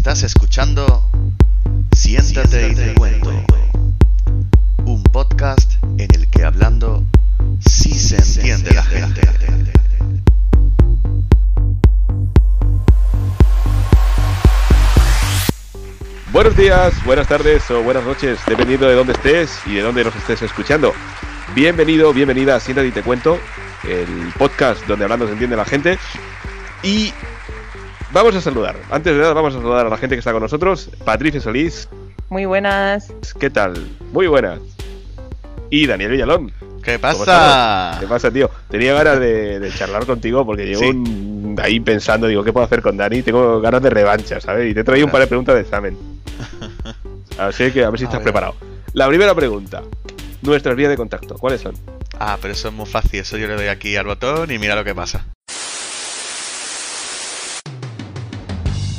Estás escuchando Siéntate y te cuento, un podcast en el que hablando sí se entiende la gente. Buenos días, buenas tardes o buenas noches, dependiendo de dónde estés y de dónde nos estés escuchando. Bienvenido, bienvenida a Siéntate y te cuento, el podcast donde hablando se entiende la gente. Y vamos a saludar. Antes de nada, vamos a saludar a la gente que está con nosotros. Patricio Solís. Muy buenas. ¿Qué tal? Muy buenas. Y Daniel Villalón. ¿Qué pasa? ¿Qué pasa, tío? Tenía ganas de charlar contigo porque llevo ahí pensando, digo, ¿qué puedo hacer con Dani? Tengo ganas de revancha, ¿sabes? Y te he traído un par de preguntas de examen. Así que a ver si estás preparado. La primera pregunta. Nuestras vías de contacto, ¿cuáles son? Ah, pero eso es muy fácil. Eso yo le doy aquí al botón y mira lo que pasa.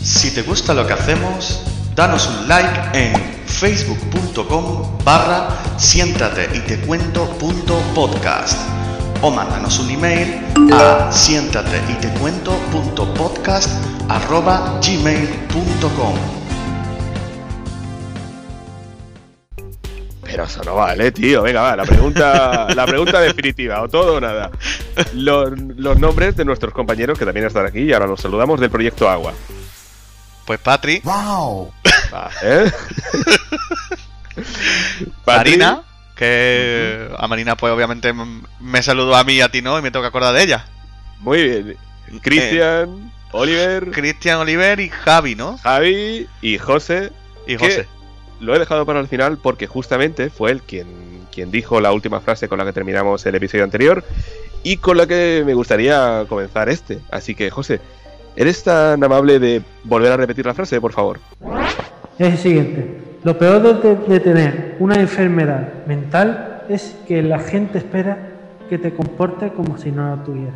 Si te gusta lo que hacemos, danos un like en facebook.com/siéntateytecuento.podcast o mándanos un email a siéntateytecuento.podcast@gmail.com. Pero eso no vale, tío. Venga, va, la pregunta definitiva, o todo o nada. Los nombres de nuestros compañeros que también están aquí y ahora los saludamos del Proyecto Agua. Pues Patri. ¡Wow! Marina, que a Marina pues obviamente me saludó a mí y a ti no, y me tengo que acordar de ella. Muy bien. Cristian, Oliver. Cristian, Oliver y Javi, ¿no? Javi y José. Y José. Lo he dejado para el final porque justamente fue él quien dijo la última frase con la que terminamos el episodio anterior y con la que me gustaría comenzar este. Así que, José, ¿eres tan amable de volver a repetir la frase, por favor? Es el siguiente. Lo peor de tener una enfermedad mental es que la gente espera que te comportes como si no la tuvieras.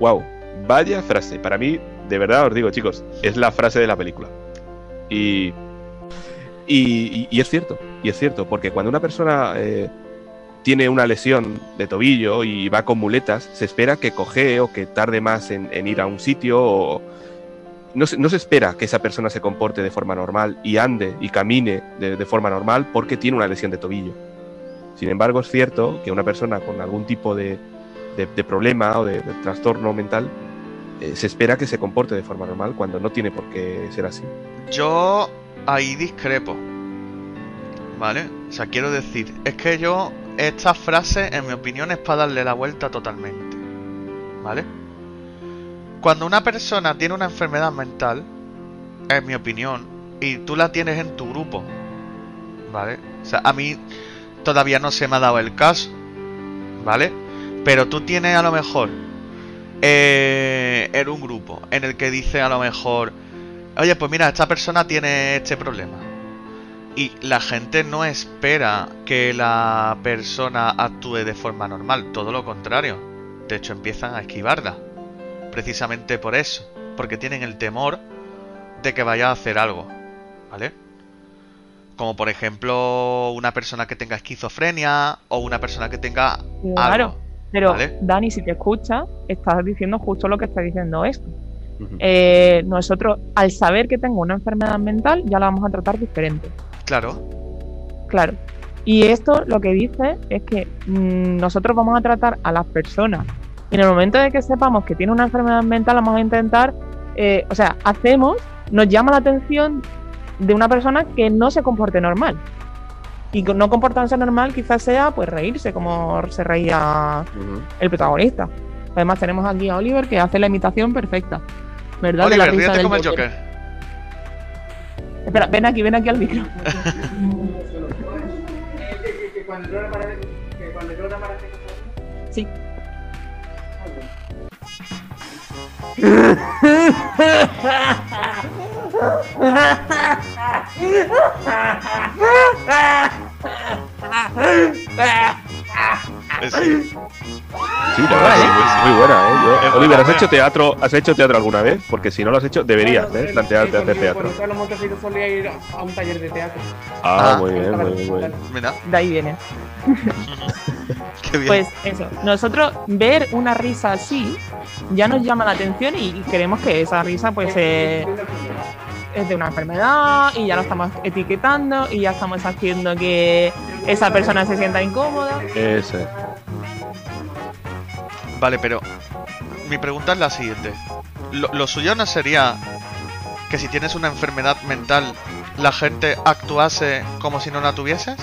Wow, vaya frase. Para mí, de verdad os digo, chicos, es la frase de la película. Y es cierto, porque cuando una persona tiene una lesión de tobillo y va con muletas, se espera que cojee o que tarde más en ir a un sitio. O no se espera que esa persona se comporte de forma normal y ande y camine de forma normal porque tiene una lesión de tobillo. Sin embargo, es cierto que una persona con algún tipo de problema o de trastorno mental se espera que se comporte de forma normal cuando no tiene por qué ser así. Yo ahí discrepo, ¿vale? O sea, quiero decir, es que yo... Esta frase, en mi opinión, es para darle la vuelta totalmente, ¿vale? Cuando una persona tiene una enfermedad mental, en mi opinión, y tú la tienes en tu grupo, ¿vale? O sea, a mí todavía no se me ha dado el caso, ¿vale? Pero tú tienes a lo mejor en un grupo en el que dice a lo mejor, oye, pues mira, esta persona tiene este problema. Y la gente no espera que la persona actúe de forma normal, todo lo contrario. De hecho, empiezan a esquivarla. Precisamente por eso, porque tienen el temor de que vaya a hacer algo, ¿vale? Como por ejemplo, una persona que tenga esquizofrenia o una persona que tenga algo. Claro, pero ¿vale? Dani, si te escuchas, estás diciendo justo lo que está diciendo esto. Nosotros, al saber que tengo una enfermedad mental, ya la vamos a tratar diferente. Claro. Y esto lo que dice es que nosotros vamos a tratar a las personas. Y en el momento de que sepamos que tiene una enfermedad mental, vamos a intentar... nos llama la atención de una persona que no se comporte normal. Y no comportarse normal quizás sea pues reírse, como se reía el protagonista. Además tenemos aquí a Oliver que hace la imitación perfecta, ¿verdad? Oliver, de la risa del como Joker. Espera, ven aquí al micro. Sí. Sí, la verdad, muy buena, ¿eh? Yo, Oliver, ¿has hecho teatro alguna vez? Porque si no lo has hecho, deberías, claro, plantearte hacer teatro. Por Carlos Montecito solía ir a un taller de teatro. Muy bien. Mira. De ahí viene. Qué bien. Pues eso, nosotros ver una risa así ya nos llama la atención y queremos que esa risa pues es de una enfermedad y ya lo estamos etiquetando y ya estamos haciendo que esa persona se sienta incómoda. Eso. Vale, pero mi pregunta es la siguiente. Lo suyo no sería que si tienes una enfermedad mental la gente actuase como si no la tuvieses.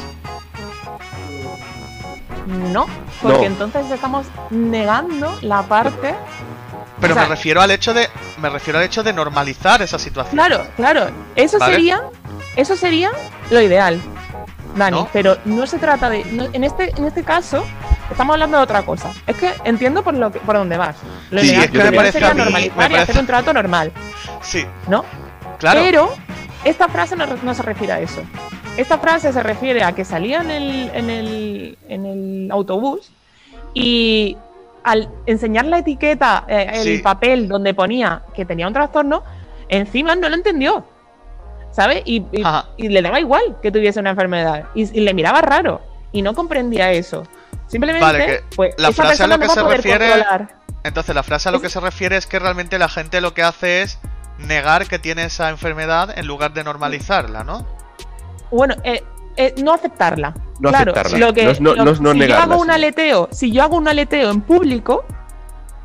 No, porque no. Entonces estamos negando la parte. Pero o sea, me refiero al hecho de normalizar esa situación. Claro. Eso sería lo ideal, Dani. ¿No? Pero no se trata de. No, en este caso estamos hablando de otra cosa. Es que entiendo por dónde vas. Lo sí, ideal es que sería normalizar y hacer un trato normal. Sí. ¿No? Claro. Pero esta frase no se refiere a eso. Esta frase se refiere a que salía en el autobús y al enseñar la etiqueta, el papel donde ponía que tenía un trastorno, encima no lo entendió, ¿sabes? Y le daba igual que tuviese una enfermedad y le miraba raro y no comprendía eso. Simplemente, vale, pues, la frase a lo que se refiere. Entonces, la frase a lo que se refiere es que realmente la gente lo que hace es negar que tiene esa enfermedad en lugar de normalizarla, ¿no? Bueno, no aceptarla. No claro, aceptarla. Si yo hago un aleteo en público,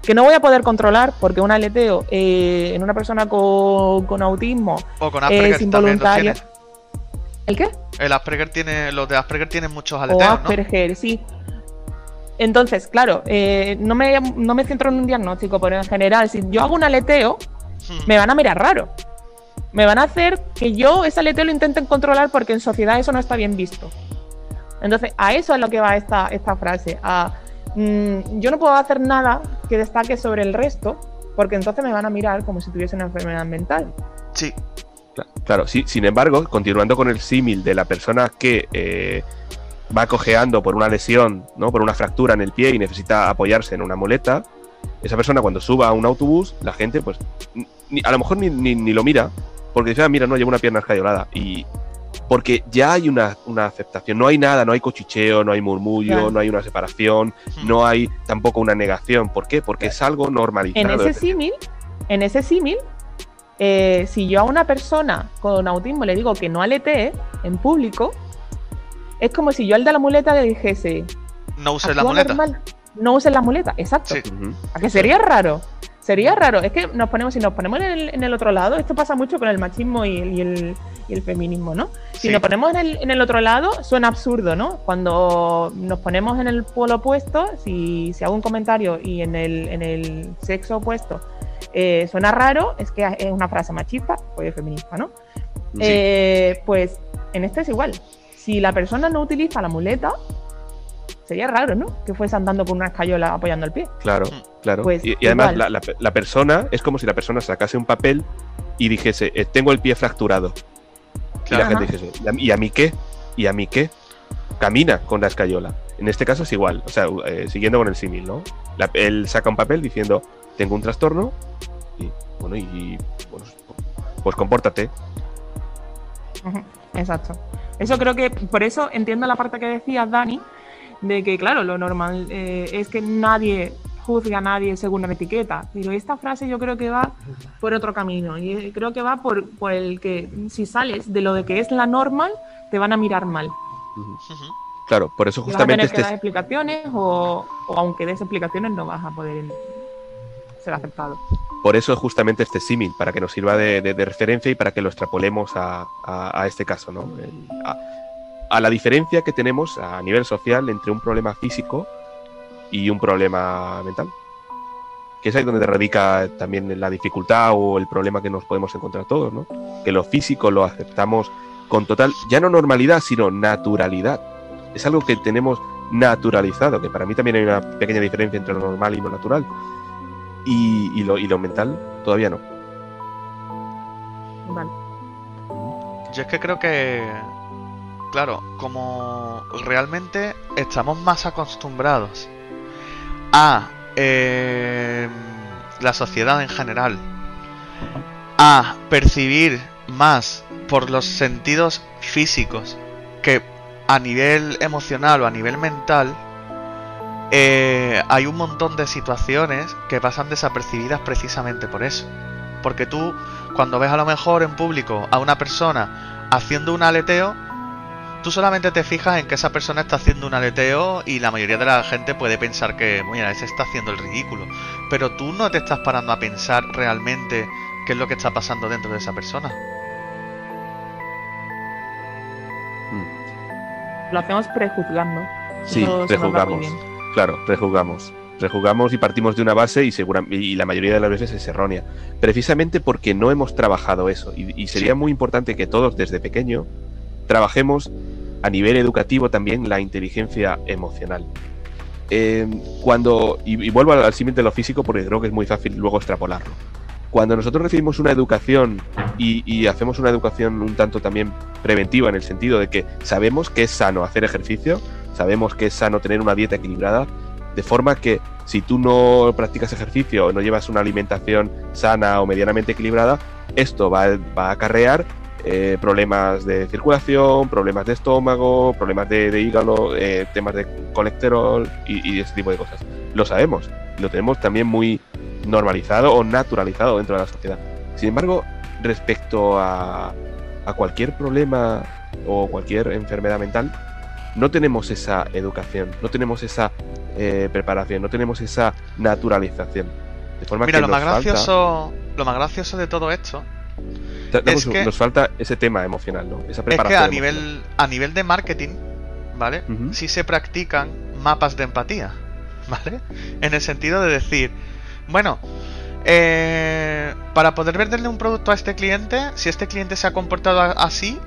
que no voy a poder controlar, porque un aleteo en una persona con autismo o con Asperger es involuntario. ¿El qué? Los de Asperger tienen muchos aleteos, o Asperger, ¿no? Sí. Entonces, claro, no me centro en un diagnóstico, pero en general, si yo hago un aleteo, me van a mirar raro. Me van a hacer que yo ese aleteo lo intenten controlar porque en sociedad eso no está bien visto. Entonces, a eso es lo que va esta frase. Yo no puedo hacer nada que destaque sobre el resto porque entonces me van a mirar como si tuviese una enfermedad mental. Sí. Claro, sí, sin embargo, continuando con el símil de la persona que va cojeando por una lesión, ¿no? Por una fractura en el pie y necesita apoyarse en una muleta, esa persona cuando suba a un autobús, la gente pues a lo mejor ni lo mira. Porque dice, mira, no, llevo una pierna escayolada. Y porque ya hay una aceptación. No hay nada, no hay cochicheo, no hay murmullo, claro. No hay una separación, no hay tampoco una negación. ¿Por qué? Porque es algo normalizado. En ese símil, si yo a una persona con autismo le digo que no aletee en público, es como si yo al de la muleta le dijese... No uses la muleta. Normal, no uses la muleta, exacto. Sí. ¿A que sería raro? Sería raro, es que si nos ponemos en el otro lado, esto pasa mucho con el machismo y el feminismo, ¿no? Sí. Si nos ponemos en el otro lado, suena absurdo, ¿no? Cuando nos ponemos en el polo opuesto, si hago un comentario y en el sexo opuesto suena raro, es que es una frase machista o feminista, ¿no? Sí. Pues en este es igual. Si la persona no utiliza la muleta, sería raro, ¿no? Que fuese andando por una escayola apoyando el pie. Claro. Pues y además la persona, es como si la persona sacase un papel y dijese, tengo el pie fracturado. Claro. Y la gente dijese, ¿y a mí qué? Camina con la escayola. En este caso es igual, o sea, siguiendo con el símil, ¿no? Él saca un papel diciendo, tengo un trastorno y bueno, pues compórtate. Exacto. Eso creo que, por eso entiendo la parte que decías, Dani, de que, claro, lo normal es que nadie juzga a nadie según una etiqueta, pero esta frase yo creo que va por otro camino y creo que va por el que si sales de lo de que es la normal, te van a mirar mal. Claro, por eso justamente... Vas a tener que dar explicaciones o aunque des explicaciones no vas a poder ser aceptado. Por eso es justamente este símil, para que nos sirva de referencia y para que lo extrapolemos a este caso, ¿no? A la diferencia que tenemos a nivel social entre un problema físico y un problema mental. Que es ahí donde radica también la dificultad o el problema que nos podemos encontrar todos, ¿no? Que lo físico lo aceptamos con total, ya no normalidad, sino naturalidad. Es algo que tenemos naturalizado, que para mí también hay una pequeña diferencia entre lo normal y lo natural. Y lo mental todavía no. Vale. Yo es que creo que... Claro, como realmente estamos más acostumbrados a la sociedad en general, a percibir más por los sentidos físicos que a nivel emocional o a nivel mental, hay un montón de situaciones que pasan desapercibidas precisamente por eso. Porque tú, cuando ves a lo mejor en público a una persona haciendo un aleteo, tú solamente te fijas en que esa persona está haciendo un aleteo y la mayoría de la gente puede pensar que, mira, ese está haciendo el ridículo. Pero tú no te estás parando a pensar realmente qué es lo que está pasando dentro de esa persona. Lo hacemos prejuzgando. Sí, prejuzgamos. Claro, prejuzgamos. Prejuzgamos y partimos de una base y la mayoría de las veces es errónea. Precisamente porque no hemos trabajado eso. Y sería muy importante que todos desde pequeño trabajemos a nivel educativo también la inteligencia emocional. Y vuelvo al siguiente de lo físico porque creo que es muy fácil luego extrapolarlo. Cuando nosotros recibimos una educación y hacemos una educación un tanto también preventiva, en el sentido de que sabemos que es sano hacer ejercicio, sabemos que es sano tener una dieta equilibrada, de forma que si tú no practicas ejercicio o no llevas una alimentación sana o medianamente equilibrada, esto va a acarrear problemas de circulación, problemas de estómago, problemas de hígado, temas de colesterol y ese tipo de cosas. Lo sabemos, lo tenemos también muy normalizado o naturalizado dentro de la sociedad. Sin embargo, respecto a cualquier problema o cualquier enfermedad mental, no tenemos esa educación, no tenemos esa preparación, no tenemos esa naturalización. De forma que lo más gracioso de todo esto es que nos falta ese tema emocional, ¿no? Esa preparación. Es que a nivel de marketing, ¿vale? Sí se practican mapas de empatía, ¿vale? En el sentido de decir, bueno, para poder venderle un producto a este cliente, si este cliente se ha comportado así,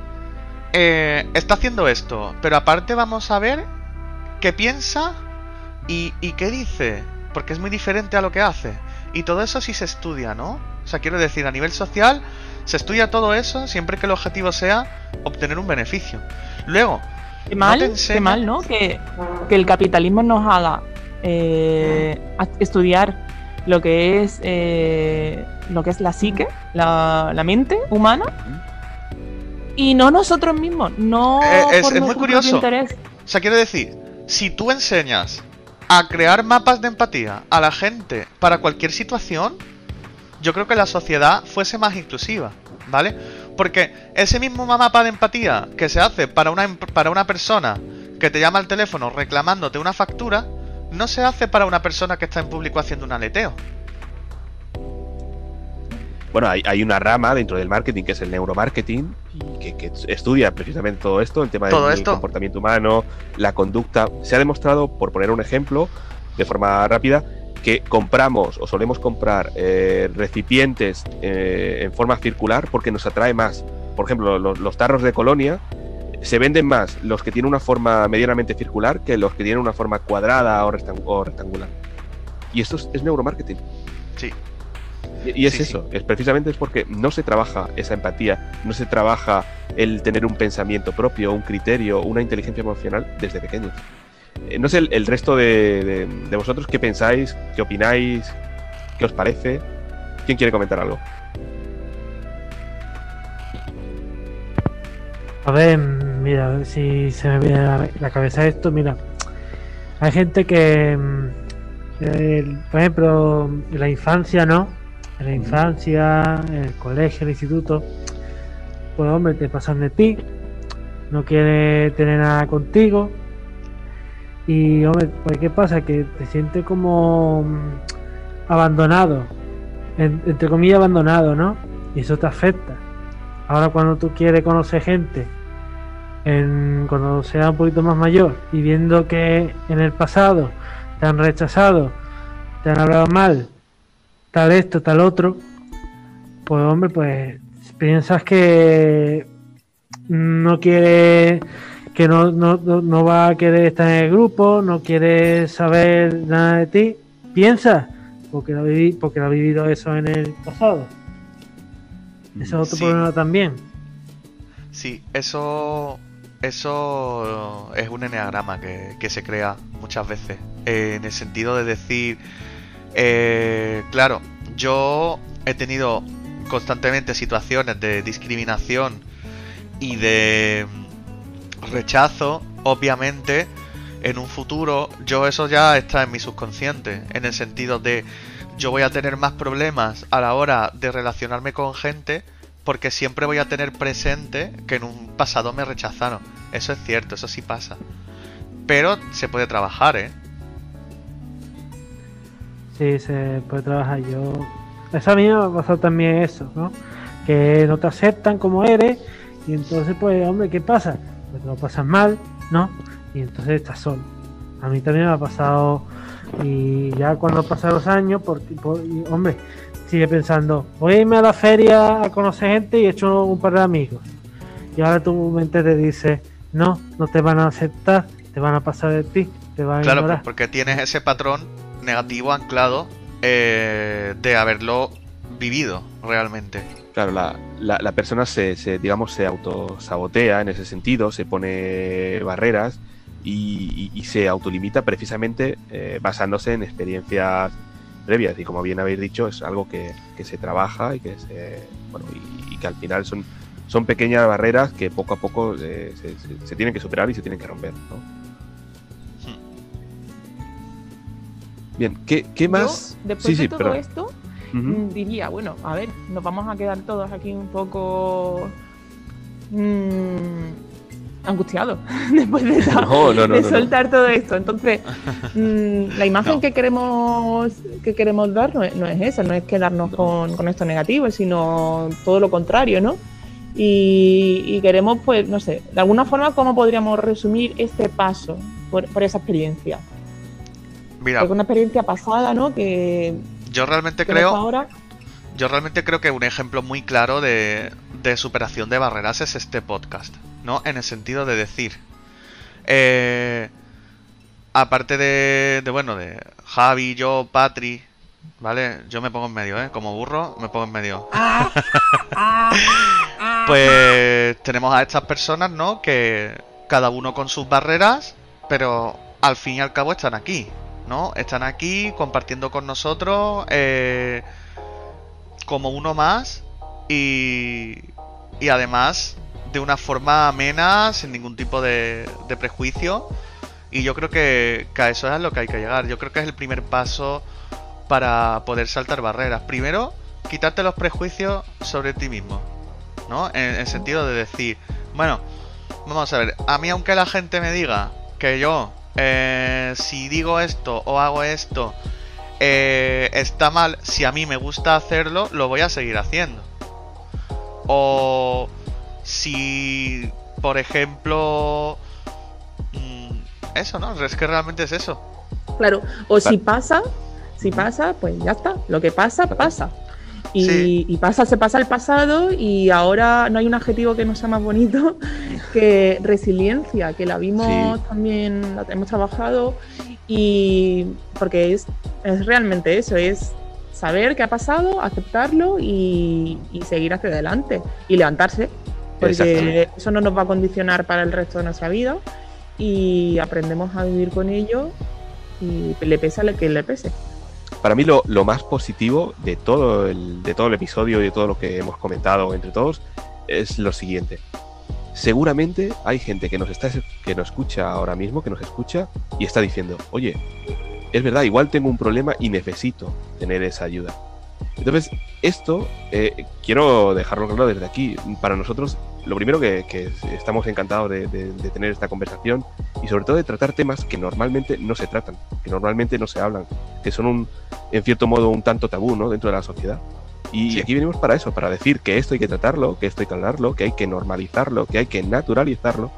está haciendo esto, pero aparte vamos a ver qué piensa y qué dice, porque es muy diferente a lo que hace. Y todo eso sí se estudia, ¿no? O sea, quiero decir, a nivel social se estudia todo eso siempre que el objetivo sea obtener un beneficio. Luego, qué mal, no te enseña... Qué mal, ¿no? Que el capitalismo nos haga estudiar lo que es la psique, la mente humana, y no nosotros mismos. No, es muy curioso. Interés. O sea, quiero decir, si tú enseñas a crear mapas de empatía a la gente para cualquier situación, yo creo que la sociedad fuese más inclusiva, ¿vale? Porque ese mismo mapa de empatía que se hace para una persona que te llama al teléfono reclamándote una factura, no se hace para una persona que está en público haciendo un aleteo. Bueno, hay una rama dentro del marketing que es el neuromarketing, que estudia precisamente todo esto, el tema del comportamiento humano, la conducta. Se ha demostrado, por poner un ejemplo de forma rápida, que compramos o solemos comprar recipientes en forma circular porque nos atrae más. Por ejemplo, los tarros de Colonia se venden más los que tienen una forma medianamente circular que los que tienen una forma cuadrada o rectangular. Y esto es neuromarketing. Sí. Y es eso, es precisamente es porque no se trabaja esa empatía, no se trabaja el tener un pensamiento propio, un criterio, una inteligencia emocional desde pequeños. No sé el resto de vosotros qué pensáis, qué opináis, qué os parece. ¿Quién quiere comentar algo? A ver, mira, si se me viene a la cabeza esto, mira, hay gente que, por ejemplo, en la infancia, ¿no? En la infancia, en el colegio, el instituto, pues hombre, te pasan de ti, no quiere tener nada contigo. Y hombre, pues ¿qué pasa? Que te sientes como abandonado, entre comillas abandonado, ¿no? Y eso te afecta. Ahora cuando tú quieres conocer gente, cuando seas un poquito más mayor y viendo que en el pasado te han rechazado, te han hablado mal, tal esto, tal otro, pues hombre, pues piensas que no quiere, que no va a querer estar en el grupo, no quiere saber nada de ti, piensas, porque lo ha vivido eso en el pasado. Ese es otro problema también. Sí, eso es un enneagrama que se crea muchas veces, en el sentido de decir... Claro, yo he tenido constantemente situaciones de discriminación y de rechazo. Obviamente, en un futuro, yo eso ya está en mi subconsciente, en el sentido de yo voy a tener más problemas a la hora de relacionarme con gente porque siempre voy a tener presente que en un pasado me rechazaron. Eso es cierto, eso sí pasa. Pero se puede trabajar, ¿eh? Sí, se puede trabajar. Yo... Eso a mí me ha pasado también eso, ¿no? Que no te aceptan como eres y entonces, pues, hombre, ¿qué pasa? Pues te lo pasas mal, ¿no? Y entonces estás solo. A mí también me ha pasado... Y ya cuando pasan los años, hombre, sigue pensando, voy a irme a la feria a conocer gente y he hecho un par de amigos. Y ahora tu mente te dice, no, no te van a aceptar, te van a pasar de ti, te van a ignorar. Claro, porque tienes ese patrón negativo anclado de haberlo vivido realmente. Claro, la persona se autosabotea en ese sentido, se pone barreras. Y se autolimita precisamente basándose en experiencias previas, y como bien habéis dicho, es algo que se trabaja y que se, bueno, y que al final son pequeñas barreras que poco a poco se tienen que superar y se tienen que romper, ¿no? Sí. Bien, ¿qué más? Yo, después de todo perdón. Esto, diría, bueno, a ver, nos vamos a quedar todos aquí un poco... angustiado después de, no, soltar todo esto. Entonces, la imagen que queremos dar no es esa, no es quedarnos con esto negativo, sino todo lo contrario, ¿no? Y queremos, pues, no sé, de alguna forma, ¿cómo podríamos resumir este paso por esa experiencia? Mira, porque una experiencia pasada, ¿no? Que yo realmente creo... Ahora, yo realmente creo que un ejemplo muy claro de superación de barreras es este podcast, ¿no? En el sentido de decir, aparte de Javi, yo, Patri, ¿vale? Yo me pongo en medio, ¿eh? Como burro, me pongo en medio. Pues tenemos a estas personas, ¿no? Que cada uno con sus barreras, pero al fin y al cabo están aquí, ¿no? Están aquí compartiendo con nosotros... como uno más y además de una forma amena, sin ningún tipo de prejuicio, y yo creo que a eso es a lo que hay que llegar. Yo creo que es el primer paso para poder saltar barreras. Primero, quitarte los prejuicios sobre ti mismo, ¿no? En el sentido de decir, bueno, vamos a ver, a mí aunque la gente me diga que yo si digo esto o hago esto está mal, si a mí me gusta hacerlo, lo voy a seguir haciendo. O si, por ejemplo, eso, ¿no? Es que realmente es eso. Claro, o si pasa, pues ya está. Lo que pasa, pasa. Y, sí. Y pasa, se pasa el pasado, y ahora no hay un adjetivo que no sea más bonito que resiliencia, que la vimos también, la hemos trabajado. Y porque es realmente eso, es saber qué ha pasado, aceptarlo y seguir hacia adelante y levantarse, porque eso no nos va a condicionar para el resto de nuestra vida, y aprendemos a vivir con ello y le pese a lo que le pese. Para mí lo más positivo de todo el episodio y de todo lo que hemos comentado entre todos es lo siguiente. Seguramente hay gente que nos escucha ahora mismo y está diciendo, oye, es verdad, igual tengo un problema y necesito tener esa ayuda. Entonces, esto quiero dejarlo claro desde aquí. Para nosotros, lo primero que estamos encantados de tener esta conversación, y sobre todo de tratar temas que normalmente no se tratan, que normalmente no se hablan, que son en cierto modo un tanto tabú, ¿no?, dentro de la sociedad. Y aquí venimos para eso, para decir que esto hay que tratarlo, que esto hay que hablarlo, que hay que normalizarlo, que hay que naturalizarlo.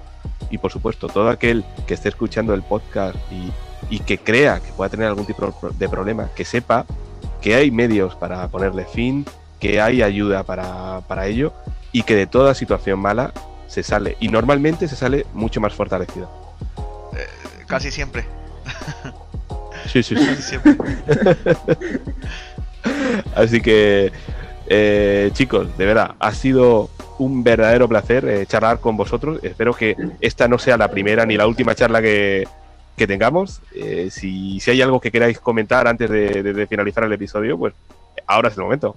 Y por supuesto, todo aquel que esté escuchando el podcast y que crea que pueda tener algún tipo de problema, que sepa que hay medios para ponerle fin, que hay ayuda para ello, y que de toda situación mala se sale. Y normalmente se sale mucho más fortalecido. Casi siempre. Sí. Casi siempre. Así que, chicos, de verdad, ha sido un verdadero placer charlar con vosotros. Espero que esta no sea la primera ni la última charla que, que tengamos. Si hay algo que queráis comentar antes de finalizar el episodio, pues ahora es el momento.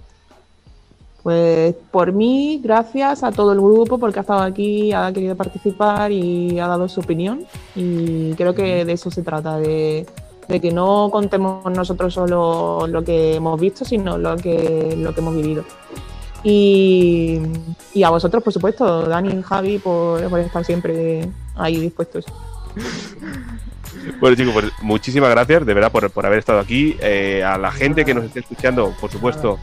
Pues por mí, gracias a todo el grupo porque ha estado aquí, ha querido participar y ha dado su opinión, y creo que de eso se trata, de que no contemos nosotros solo lo que hemos visto, sino lo que hemos vivido. Y a vosotros, por supuesto, Dani y Javi, por estar siempre ahí dispuestos. Bueno, chicos, pues muchísimas gracias, de verdad, por haber estado aquí. A la gente que nos esté escuchando, por supuesto,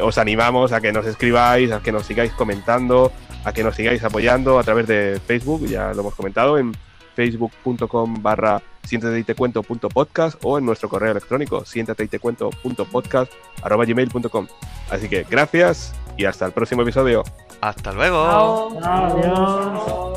os animamos a que nos escribáis, a que nos sigáis comentando, a que nos sigáis apoyando a través de Facebook, ya lo hemos comentado, en facebook.com/siéntateytecuento.podcast o en nuestro correo electrónico siéntateytecuento.podcast@gmail.com. Así que gracias y hasta el próximo episodio. ¡Hasta luego! ¡Chao! ¡Adiós!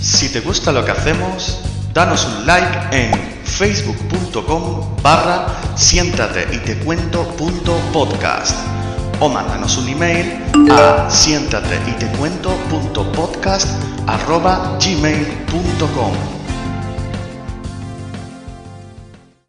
Si te gusta lo que hacemos, danos un like en facebook.com/siéntateytecuento.podcast o mándanos un email a siéntateytecuento.podcast@gmail.com.